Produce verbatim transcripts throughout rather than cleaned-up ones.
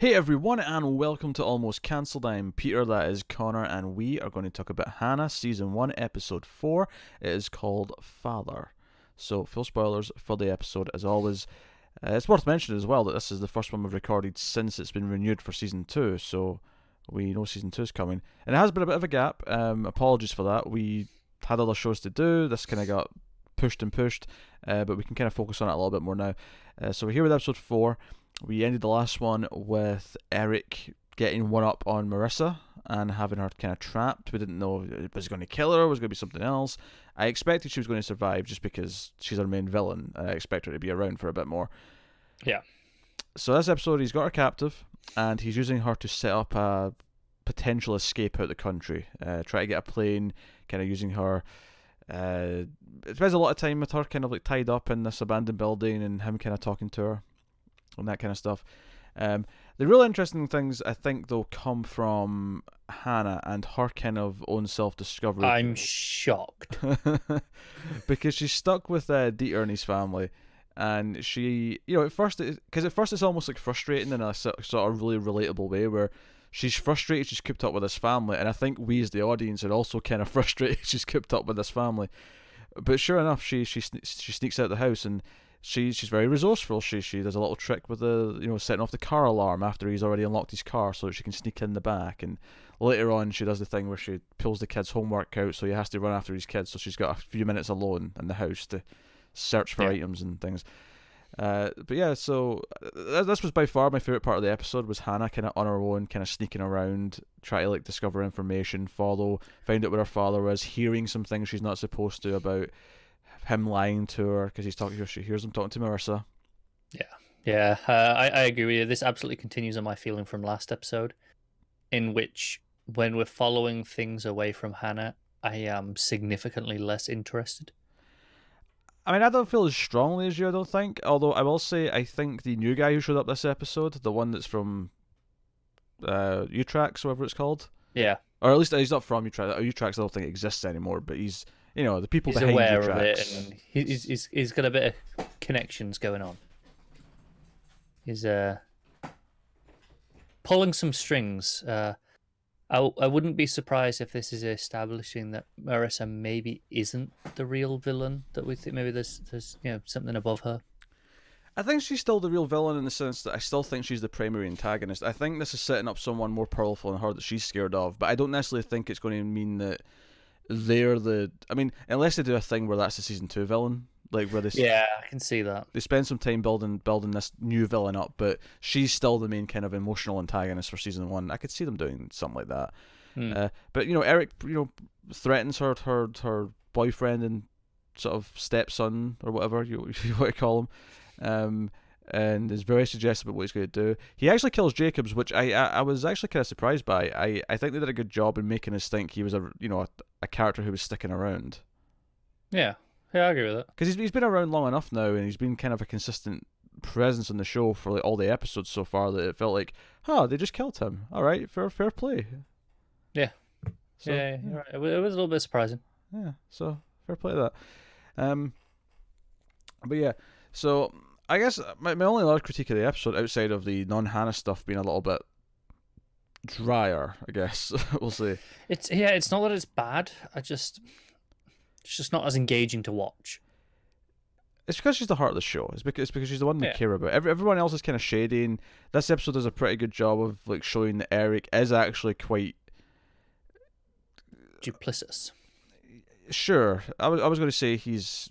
Hey everyone, and welcome to Almost Cancelled. I am Peter, that is Connor, and we are going to talk about Hannah, Season one, Episode four. It is called Father. So, full spoilers for the episode, as always. Uh, it's worth mentioning as well that this is the first one we've recorded since it's been renewed for Season two, so we know Season two is coming. And it has been a bit of a gap, um, apologies for that. We had other shows to do, this kind of got pushed and pushed, uh, but we can kind of focus on it a little bit more now. Uh, so, we're here with Episode four. We ended the last one with Eric getting one up on Marissa and having her kind of trapped. We didn't know, was it going to kill her, was it going to be something else? I expected she was going to survive just because she's our main villain. I expect her to be around for a bit more. Yeah. So this episode, he's got her captive, and he's using her to set up a potential escape out the country. Uh, try to get a plane, kind of using her. Uh, it spends a lot of time with her kind of like tied up in this abandoned building and him kind of talking to her. And that kind of stuff. Um, the real interesting things, I think, though, come from Hannah and her kind of own self-discovery. I'm shocked. Because she's stuck with uh, Dieter and his family. And she, you know, at first, because at first it's almost like frustrating in a sort of really relatable way where she's frustrated she's cooped up with this family. And I think we as the audience are also kind of frustrated she's cooped up with this family. But sure enough, she she, she sneaks out of the house and She she's very resourceful. She she does a little trick with the you know setting off the car alarm after he's already unlocked his car so that she can sneak in the back. And later on, she does the thing where she pulls the kid's homework out, so he has to run after his kids. So she's got a few minutes alone in the house to search for yeah. items and things. Uh, but yeah, so th- this was by far my favorite part of the episode was Hannah kind of on her own, kind of sneaking around, trying to like discover information, follow, find out where her father was, hearing some things she's not supposed to about him lying to her because he's talking to her. She hears him talking to Marissa. Yeah, yeah, uh, I, I agree with you. This absolutely continues on my feeling from last episode, in which when we're following things away from Hannah, I am significantly less interested. I mean, I don't feel as strongly as you, I don't think. Although I will say, I think the new guy who showed up this episode, the one that's from uh, Utrecht, whatever it's called. Yeah. Or at least he's not from Utrecht. Utrecht, I don't think exists anymore, but he's... You know, the people he's behind aware of it, and he's, he's he's got a bit of connections going on. He's uh pulling some strings. Uh, I I wouldn't be surprised if this is establishing that Marissa maybe isn't the real villain that we think. Maybe there's there's you know something above her. I think she's still the real villain in the sense that I still think she's the primary antagonist. I think this is setting up someone more powerful than her that she's scared of, but I don't necessarily think it's going to mean that. They're the... I mean, unless they do a thing where that's the Season two villain. like where they Yeah, I can see that. They spend some time building building this new villain up, but she's still the main kind of emotional antagonist for Season one. I could see them doing something like that. Mm. Uh, but, you know, Eric, you know, threatens her her, her boyfriend and sort of stepson or whatever you, you want to call him, um, and is very suggestive about what he's going to do. He actually kills Jacobs, which I, I, I was actually kind of surprised by. I, I think they did a good job in making us think he was a, you know... A, a character who was sticking around. Yeah, yeah, I agree with that. Because he's, he's been around long enough now, and he's been kind of a consistent presence on the show for like all the episodes so far that it felt like, huh, they just killed him. All right, fair fair play. Yeah. So, yeah, yeah, yeah. Right. It was a little bit surprising. Yeah, so fair play to that. Um, but yeah, so I guess my, my only other critique of the episode, outside of the non-Hannah stuff being a little bit drier, I guess we'll see. It's yeah. It's not that it's bad. I just it's just not as engaging to watch. It's because she's the heart of the show. It's because it's because she's the one we yeah. care about. Every, everyone else is kind of shady, and this episode does a pretty good job of like showing that Eric is actually quite duplicitous. Sure, I was I was going to say he's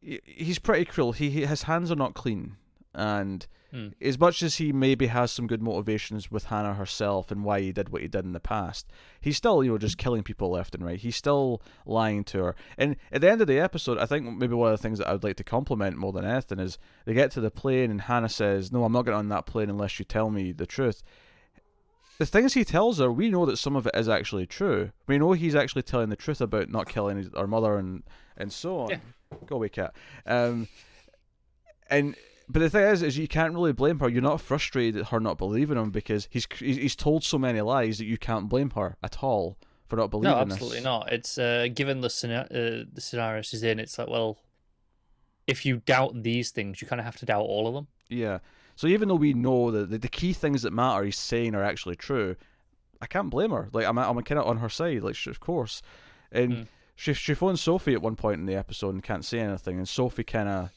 he, he's pretty cruel. He, he his hands are not clean. And mm. as much as he maybe has some good motivations with Hannah herself and why he did what he did in the past, he's still, you know, just killing people left and right. He's still lying to her. And at the end of the episode, I think maybe one of the things that I would like to compliment more than anything is they get to the plane and Hannah says, no, I'm not getting on that plane unless you tell me the truth. The things he tells her, we know that some of it is actually true. We know he's actually telling the truth about not killing his, her mother and, and so on. Yeah. Go away, cat. Um, and... But the thing is, is you can't really blame her. You're not frustrated at her not believing him because he's he's told so many lies that you can't blame her at all for not believing. No, absolutely this. not. It's uh, given the scena- uh, the scenario she's in, it's like, well, if you doubt these things, you kind of have to doubt all of them. Yeah. So even though we know that the, the key things that Matt is saying are actually true, I can't blame her. Like, I'm I'm kind of on her side. Like, she, of course. And mm. she she phones Sophie at one point in the episode and can't say anything. And Sophie kind of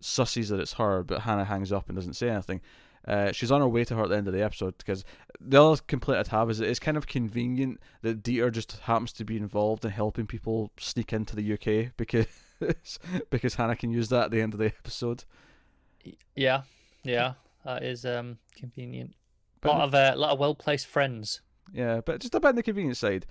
sussies that it's her, but Hannah hangs up and doesn't say anything. Uh, she's on her way to her at the end of the episode, because the other complaint I'd have is it's kind of convenient that Dieter just happens to be involved in helping people sneak into the U K, because because Hannah can use that at the end of the episode. Yeah, yeah, that is um, convenient. A lot of a uh, lot of well placed friends. Yeah, but just a bit on the convenient side,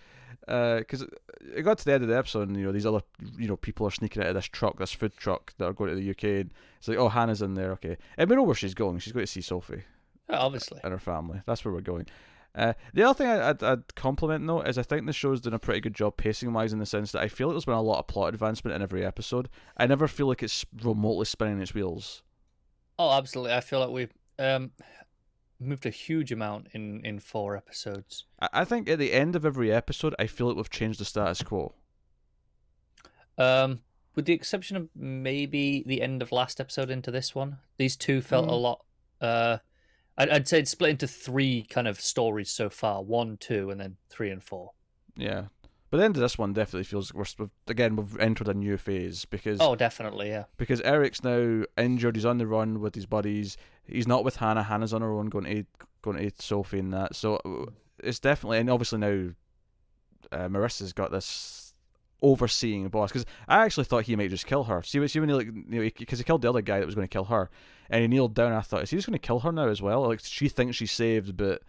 because uh, it got to the end of the episode, and you know these other you know people are sneaking out of this truck, this food truck that are going to the U K, and it's like, oh, Hannah's in there, okay, and we know where she's going. She's going to see Sophie, oh, obviously, and her family. That's where we're going. Uh, the other thing I, I'd, I'd compliment though is I think the show's done a pretty good job pacing wise, in the sense that I feel like there's been a lot of plot advancement in every episode. I never feel like it's remotely spinning its wheels. Oh, absolutely. I feel like we've um. moved a huge amount in, in four episodes. I think at the end of every episode, I feel like we've changed the status quo. Um, with the exception of maybe the end of last episode into this one, these two felt mm. a lot. Uh, I'd, I'd say it's split into three kind of stories so far: one, two, and then three and four. Yeah, but the end of this one definitely feels like we're again we've entered a new phase, because oh, definitely, yeah. Because Eric's now injured; he's on the run with his buddies. He's not with Hannah. Hannah's on her own, going to going to Sophie and that. So it's definitely, and obviously now uh, Marissa's got this overseeing boss. Because I actually thought he might just kill her. See, see when he like, you know, because he, he killed the other guy that was going to kill her, and he kneeled down. And I thought, is he just going to kill her now as well? Like, she thinks she's saved, but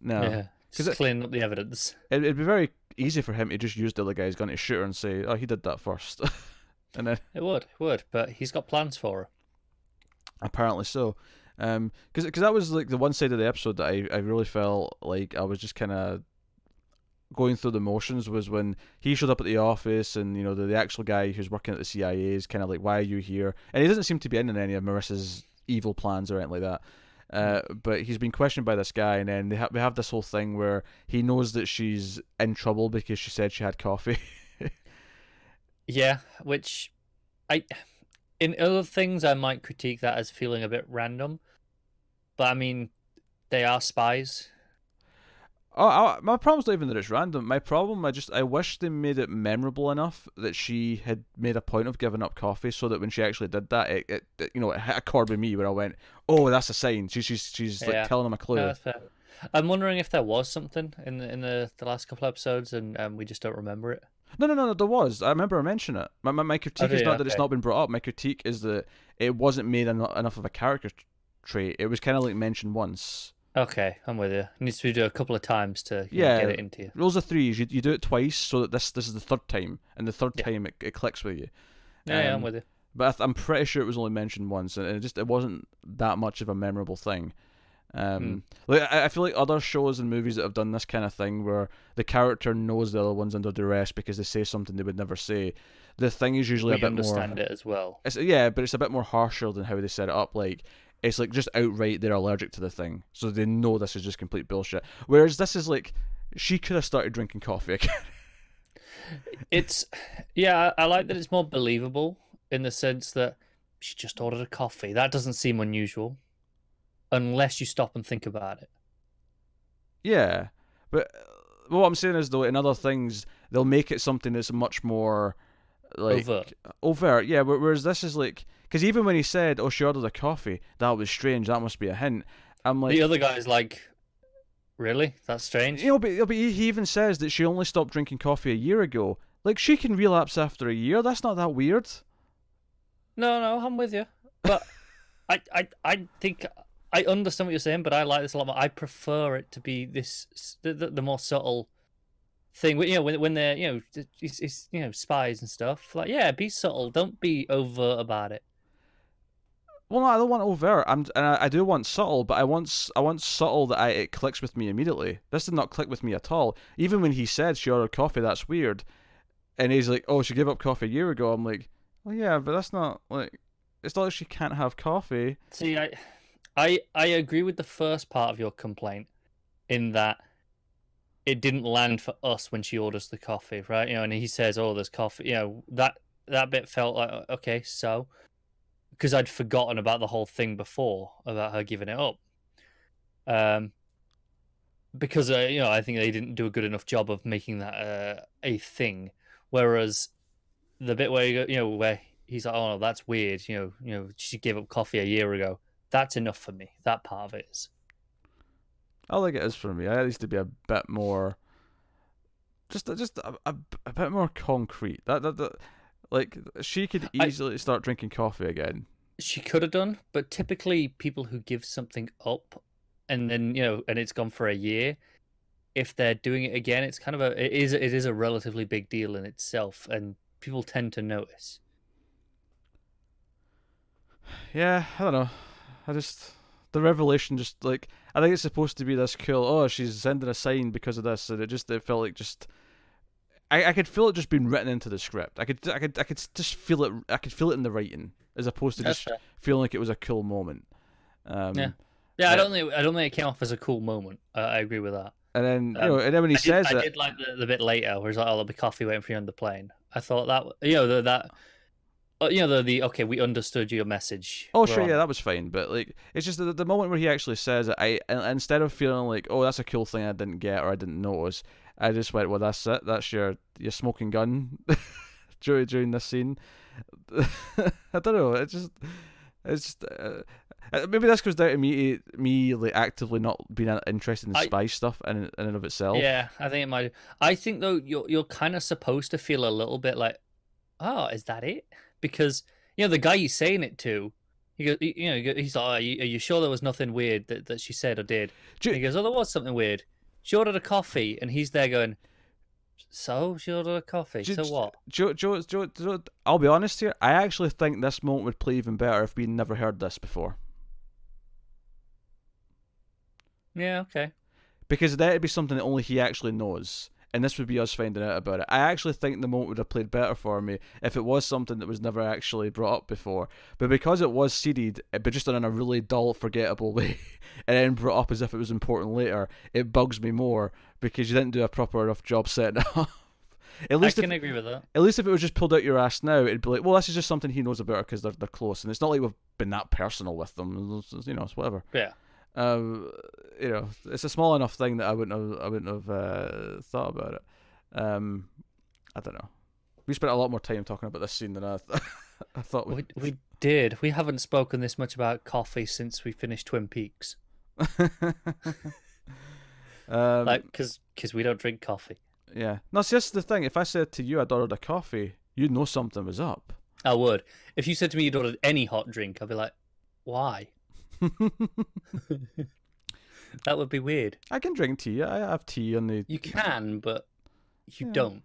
no. Yeah, just cleaning up the evidence. It, it'd be very easy for him to just use the other guy's gun to shoot her and say, oh, he did that first, and then it would, it would. But he's got plans for her. Apparently so. Because um, that was like the one side of the episode that I, I really felt like I was just kind of going through the motions, was when he showed up at the office, and you know the, the actual guy who's working at the C I A is kind of like, why are you here? And he doesn't seem to be in any of Marissa's evil plans or anything like that. Uh, but he's been questioned by this guy, and then they ha- we have this whole thing where he knows that she's in trouble because she said she had coffee. Yeah, which I... In other things, I might critique that as feeling a bit random, but I mean, they are spies. Oh, I, my problem's not even that it's random. My problem, I just, I wish they made it memorable enough that she had made a point of giving up coffee, so that when she actually did that, it, it, it you know, it hit a chord with me where I went, "Oh, that's a sign." She, she's, she's yeah. like telling him a clue. No, that's fair. I'm wondering if there was something in the, in the, the last couple of episodes, and um, we just don't remember it. No, no, no, no, there was. I remember I mentioned it. My my, my critique oh, is yeah, not that okay. it's not been brought up. My critique is that it wasn't made en- enough of a character trait. It was kind of like mentioned once. Okay, I'm with you. It needs to be done a couple of times to yeah, know, get it into you. Rules of threes. You, you do it twice, so that this this is the third time, and the third yeah. time it, it clicks with you. Yeah, um, yeah, I'm with you. But I th- I'm pretty sure it was only mentioned once, and it just it wasn't that much of a memorable thing. Um, mm. like I feel like other shows and movies that have done this kind of thing, where the character knows the other one's under duress because they say something they would never say. The thing is usually we a bit understand more. Understand it as well. It's, yeah, but it's a bit more harsher than how they set it up. Like it's like just outright they're allergic to the thing, so they know this is just complete bullshit. Whereas this is like she could have started drinking coffee again. It's yeah, I like that it's more believable in the sense that she just ordered a coffee. That doesn't seem unusual. Unless you stop and think about it. Yeah. But what I'm saying is, though, in other things, they'll make it something that's much more... like overt. Overt, yeah. Whereas this is like... Because even when he said, oh, she ordered a coffee, that was strange, that must be a hint. I'm like... The other guy's like, really? That's strange? You know, but, but he even says that she only stopped drinking coffee a year ago. Like, she can relapse after a year. That's not that weird. No, no, I'm with you. But I, I, I think... I understand what you're saying, but I like this a lot more. I prefer it to be this the, the, the more subtle thing. You know, when when they're you know it's, it's you know spies and stuff. Like, yeah, be subtle. Don't be overt about it. Well, no, I don't want overt. I'm and I, I do want subtle, but I want I want subtle that I, it clicks with me immediately. This did not click with me at all. Even when he said she ordered coffee, that's weird. And he's like, oh, she gave up coffee a year ago. I'm like, well, yeah, but that's not like it's not like she can't have coffee. See, I. I, I agree with the first part of your complaint in that it didn't land for us when she orders the coffee, right? You know, and he says, oh, there's coffee. You know, that, that bit felt like, okay, so because I'd forgotten about the whole thing before about her giving it up. Um, because uh, you know, I think they didn't do a good enough job of making that uh, a thing. Whereas the bit where you, go, you know, where he's like, "Oh no, that's weird," you know, you know, she gave up coffee a year ago. That's enough for me. That part of it is. I think it is for me. I used to be a bit more, just just a, a, a bit more concrete. That, that that like she could easily I, start drinking coffee again. She could have done, but typically people who give something up and then you know, and it's gone for a year. If they're doing it again, it's kind of a it is it is a relatively big deal in itself, and people tend to notice. Yeah, I don't know. I just. The revelation just, like, I think it's supposed to be this cool, oh, she's sending a sign because of this, and it just, it felt like just, I, I could feel it just being written into the script. I could, I could, I could just feel it, I could feel it in the writing, as opposed to That's just fair. feeling like it was a cool moment. Um, yeah, yeah. I don't think, I don't think it came off as a cool moment. Uh, I agree with that. And then, um, you know, and then when he I says did, it, I did like the, the bit later where he's like, "Oh, there'll be coffee waiting for you on the plane." I thought that, you know, the, that. You know, the, the, okay, we understood your message. Oh, sure, yeah, that was fine. But, like, it's just the, the moment where he actually says it, I, instead of feeling like, oh, that's a cool thing I didn't get or I didn't notice, I just went, well, that's it. That's your, your smoking gun during, during this scene. I don't know. It just, it's just, uh, maybe this goes down to me, me like, actively not being interested in I, spy stuff in, in and of itself. Yeah, I think it might. I think, though, you're, you're kind of supposed to feel a little bit like, oh, is that it? Because, you know, the guy he's saying it to, he goes, you know, he's like, oh, are, you, are you sure there was nothing weird that, that she said or did? You... He goes, oh, there was something weird. She ordered a coffee, and he's there going, so? She ordered a coffee, do, so what? Joe, Joe, Joe, Joe, I'll be honest here, I actually think this moment would play even better if we'd never heard this before. Yeah, okay. Because that would be something that only he actually knows. And this would be us finding out about it. I actually think the moment would have played better for me if it was something that was never actually brought up before. But because it was seeded, but just in a really dull, forgettable way, and then brought up as if it was important later, it bugs me more because you didn't do a proper enough job setting it up. At least I can if, agree with that. At least if it was just pulled out your ass now, it'd be like, well, this is just something he knows about because they're, they're close. And it's not like we've been that personal with them. You know, it's whatever. Yeah. Um, you know, it's a small enough thing that I wouldn't have, I wouldn't have uh, thought about it. Um, I don't know. We spent a lot more time talking about this scene than I, th- I thought we... we we did. We haven't spoken this much about coffee since we finished Twin Peaks. um, like, because because we don't drink coffee. Yeah. No, see, that's the thing. If I said to you I'd ordered a coffee, you'd know something was up. I would. If you said to me you'd ordered any hot drink, I'd be like, why? That would be weird. I can drink tea. I have tea on the. You can, but you yeah. don't.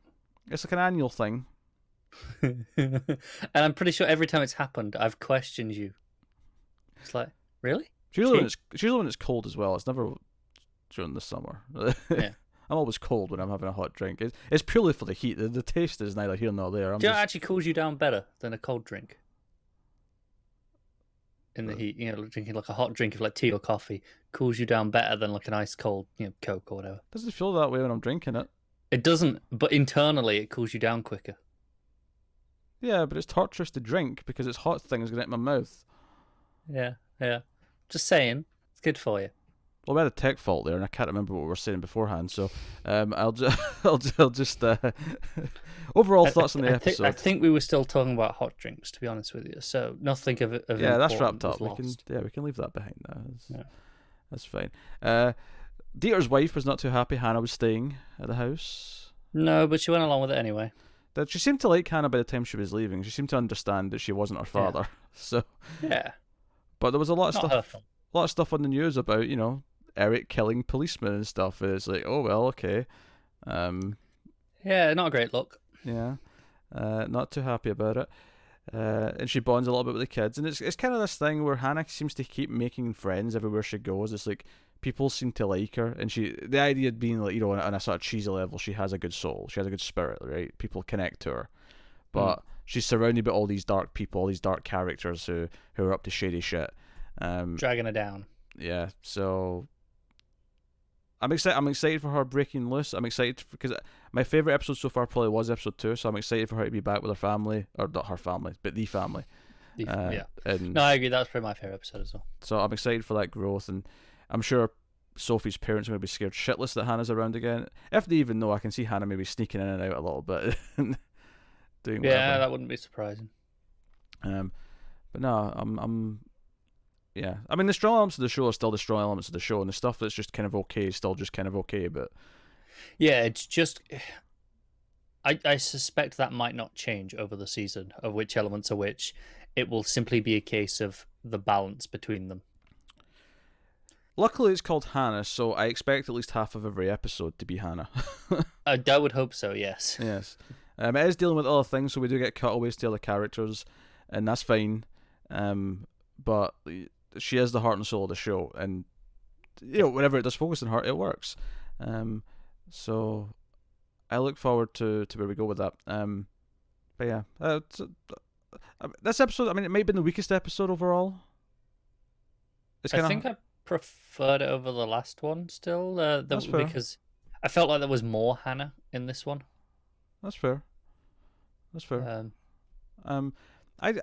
It's like an annual thing. And I'm pretty sure every time it's happened, I've questioned you. It's like, really? It's usually, when it's, it's usually when it's cold as well. It's never during the summer. Yeah. I'm always cold when I'm having a hot drink. It's, it's purely for the heat. The, the taste is neither here nor there. I'm Do you just... know it actually cools you down better than a cold drink? In the heat, you know, drinking like a hot drink of like tea or coffee cools you down better than like an ice cold, you know, Coke or whatever. Doesn't feel that way when I'm drinking it. It doesn't, but internally it cools you down quicker. Yeah, but it's torturous to drink because it's hot things going to hit my mouth. Yeah, yeah. Just saying, it's good for you. Well, we had a tech fault there, and I can't remember what we were saying beforehand, so um, I'll, ju- I'll, ju- I'll just... Uh, overall thoughts I, I, on the I episode. Think, I think we were still talking about hot drinks, to be honest with you, so nothing of, of yeah, that's wrapped up. We can, yeah, we can leave that behind now. That's, yeah. that's fine. Uh, Dieter's wife was not too happy Hannah was staying at the house. No, but she went along with it anyway. She seemed to like Hannah by the time she was leaving. She seemed to understand that she wasn't her father. Yeah. So yeah. But there was a lot of not stuff. A lot of stuff on the news about, you know, Eric killing policemen and stuff, and it's like, oh well, okay. Um, yeah, not a great look. Yeah, uh, not too happy about it. Uh, and she bonds a little bit with the kids, and it's it's kind of this thing where Hannah seems to keep making friends everywhere she goes. It's like people seem to like her, and she the idea being like, you know, on a, on a sort of cheesy level, she has a good soul, she has a good spirit, right? People connect to her, but mm. she's surrounded by all these dark people, all these dark characters who who are up to shady shit, um, dragging her down. Yeah, so I'm excited. I'm excited for her breaking loose. I'm excited because my favorite episode so far probably was episode two. So I'm excited for her to be back with her family, or not her family, but the family. Uh, yeah. And no, I agree. That was probably my favorite episode as well. So I'm excited for that growth, and I'm sure Sophie's parents are going to be scared shitless that Hannah's around again. If they even know, I can see Hannah maybe sneaking in and out a little bit. Doing yeah, whatever. That wouldn't be surprising. Um, but no, I'm, I'm, yeah. I mean, the strong elements of the show are still the strong elements of the show, and the stuff that's just kind of okay is still just kind of okay, but... Yeah, it's just... I, I suspect that might not change over the season, of which elements are which. It will simply be a case of the balance between them. Luckily, it's called Hannah, so I expect at least half of every episode to be Hannah. I, I would hope so, yes. Yes. Um, it is dealing with other things, so we do get cutaways to other characters, and that's fine. Um, but she is the heart and soul of the show, and you know, whenever it does focus on her, it works. Um, so... I look forward to, to where we go with that. Um, but yeah, uh, this episode, I mean, it may have been the weakest episode overall. It's kinda... I think I preferred it over the last one still, uh, the, That's fair. Because I felt like there was more Hannah in this one. That's fair. That's fair. Um, um I,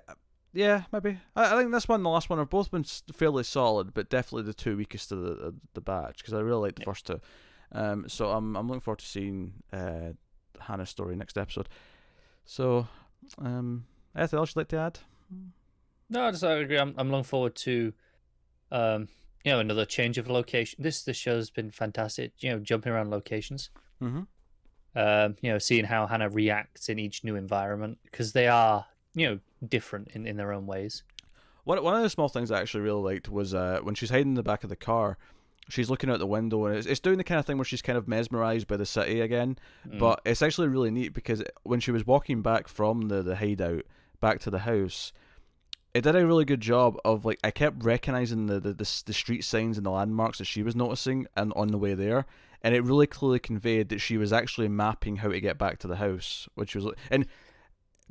yeah, maybe. I, I think this one and the last one have both been fairly solid, but definitely the two weakest of the, of the batch, because I really like the yeah. first two. Um, so I'm I'm looking forward to seeing uh, Hannah's story next episode. So, um, anything else you'd like to add? No, I just I agree. I'm I'm looking forward to, um, you know, another change of location. This this show's been fantastic. You know, jumping around locations. Mm-hmm. Um, you know, seeing how Hannah reacts in each new environment, because they are, you know, different in, in their own ways. One one of the small things I actually really liked was uh, when she's hiding in the back of the car. She's looking out the window, and it's it's doing the kind of thing where she's kind of mesmerised by the city again. Mm. But it's actually really neat, because when she was walking back from the, the hideout back to the house, it did a really good job of, like, I kept recognising the, the, the, the street signs and the landmarks that she was noticing and on the way there, and it really clearly conveyed that she was actually mapping how to get back to the house, which was... And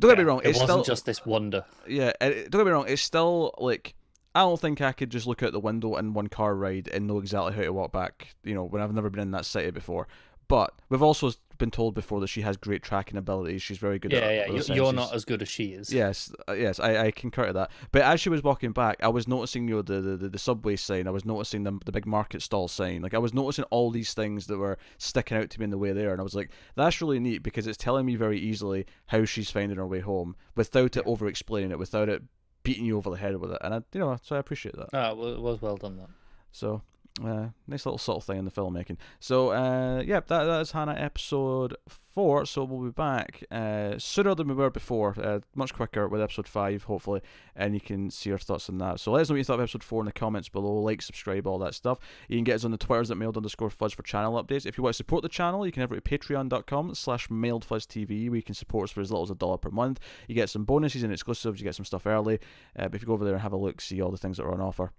don't yeah, get me wrong, it it's wasn't still, just this wonder. Yeah, it, don't get me wrong, it's still, like... I don't think I could just look out the window in one car ride and know exactly how to walk back, you know, when I've never been in that city before. But we've also been told before that she has great tracking abilities. She's very good yeah, at Yeah, yeah, you're senses. Not as good as she is. Yes, yes, I, I concur to that. But as she was walking back, I was noticing, you know, the, the, the subway sign. I was noticing the, the big market stall sign. Like, I was noticing all these things that were sticking out to me in the way there. And I was like, that's really neat, because it's telling me very easily how she's finding her way home without it over-explaining it, without it beating you over the head with it, and I, you know, so I appreciate that. Ah, oh, it was well done that. So, uh, nice little subtle thing in the filmmaking. So, uh, yeah, that that is Hannah episode four. So we'll be back uh, sooner than we were before, uh, much quicker with episode five, hopefully, and you can see our thoughts on that. So let us know what you thought of episode four in the comments below. Like, subscribe, all that stuff. You can get us on the Twitters at Mild underscore Fuzz for channel updates. If you want to support the channel, you can have it at patreon.com slash Mild Fuzz TV, where you can support us for as little as a dollar per month. You get some bonuses and exclusives. You get some stuff early. Uh, but if you go over there and have a look, see all the things that are on offer.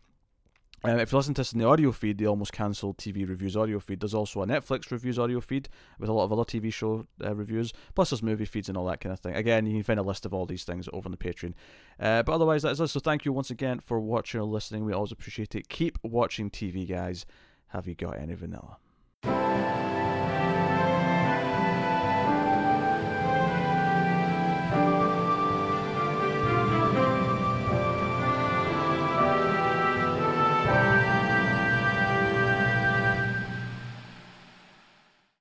Um, if you listen to us in the audio feed, the Almost Cancelled T V Reviews audio feed, there's also a Netflix Reviews audio feed with a lot of other T V show uh, reviews, plus there's movie feeds and all that kind of thing. Again, you can find a list of all these things over on the Patreon. Uh, but otherwise, that is us. So thank you once again for watching or listening. We always appreciate it. Keep watching T V, guys. Have you got any vanilla?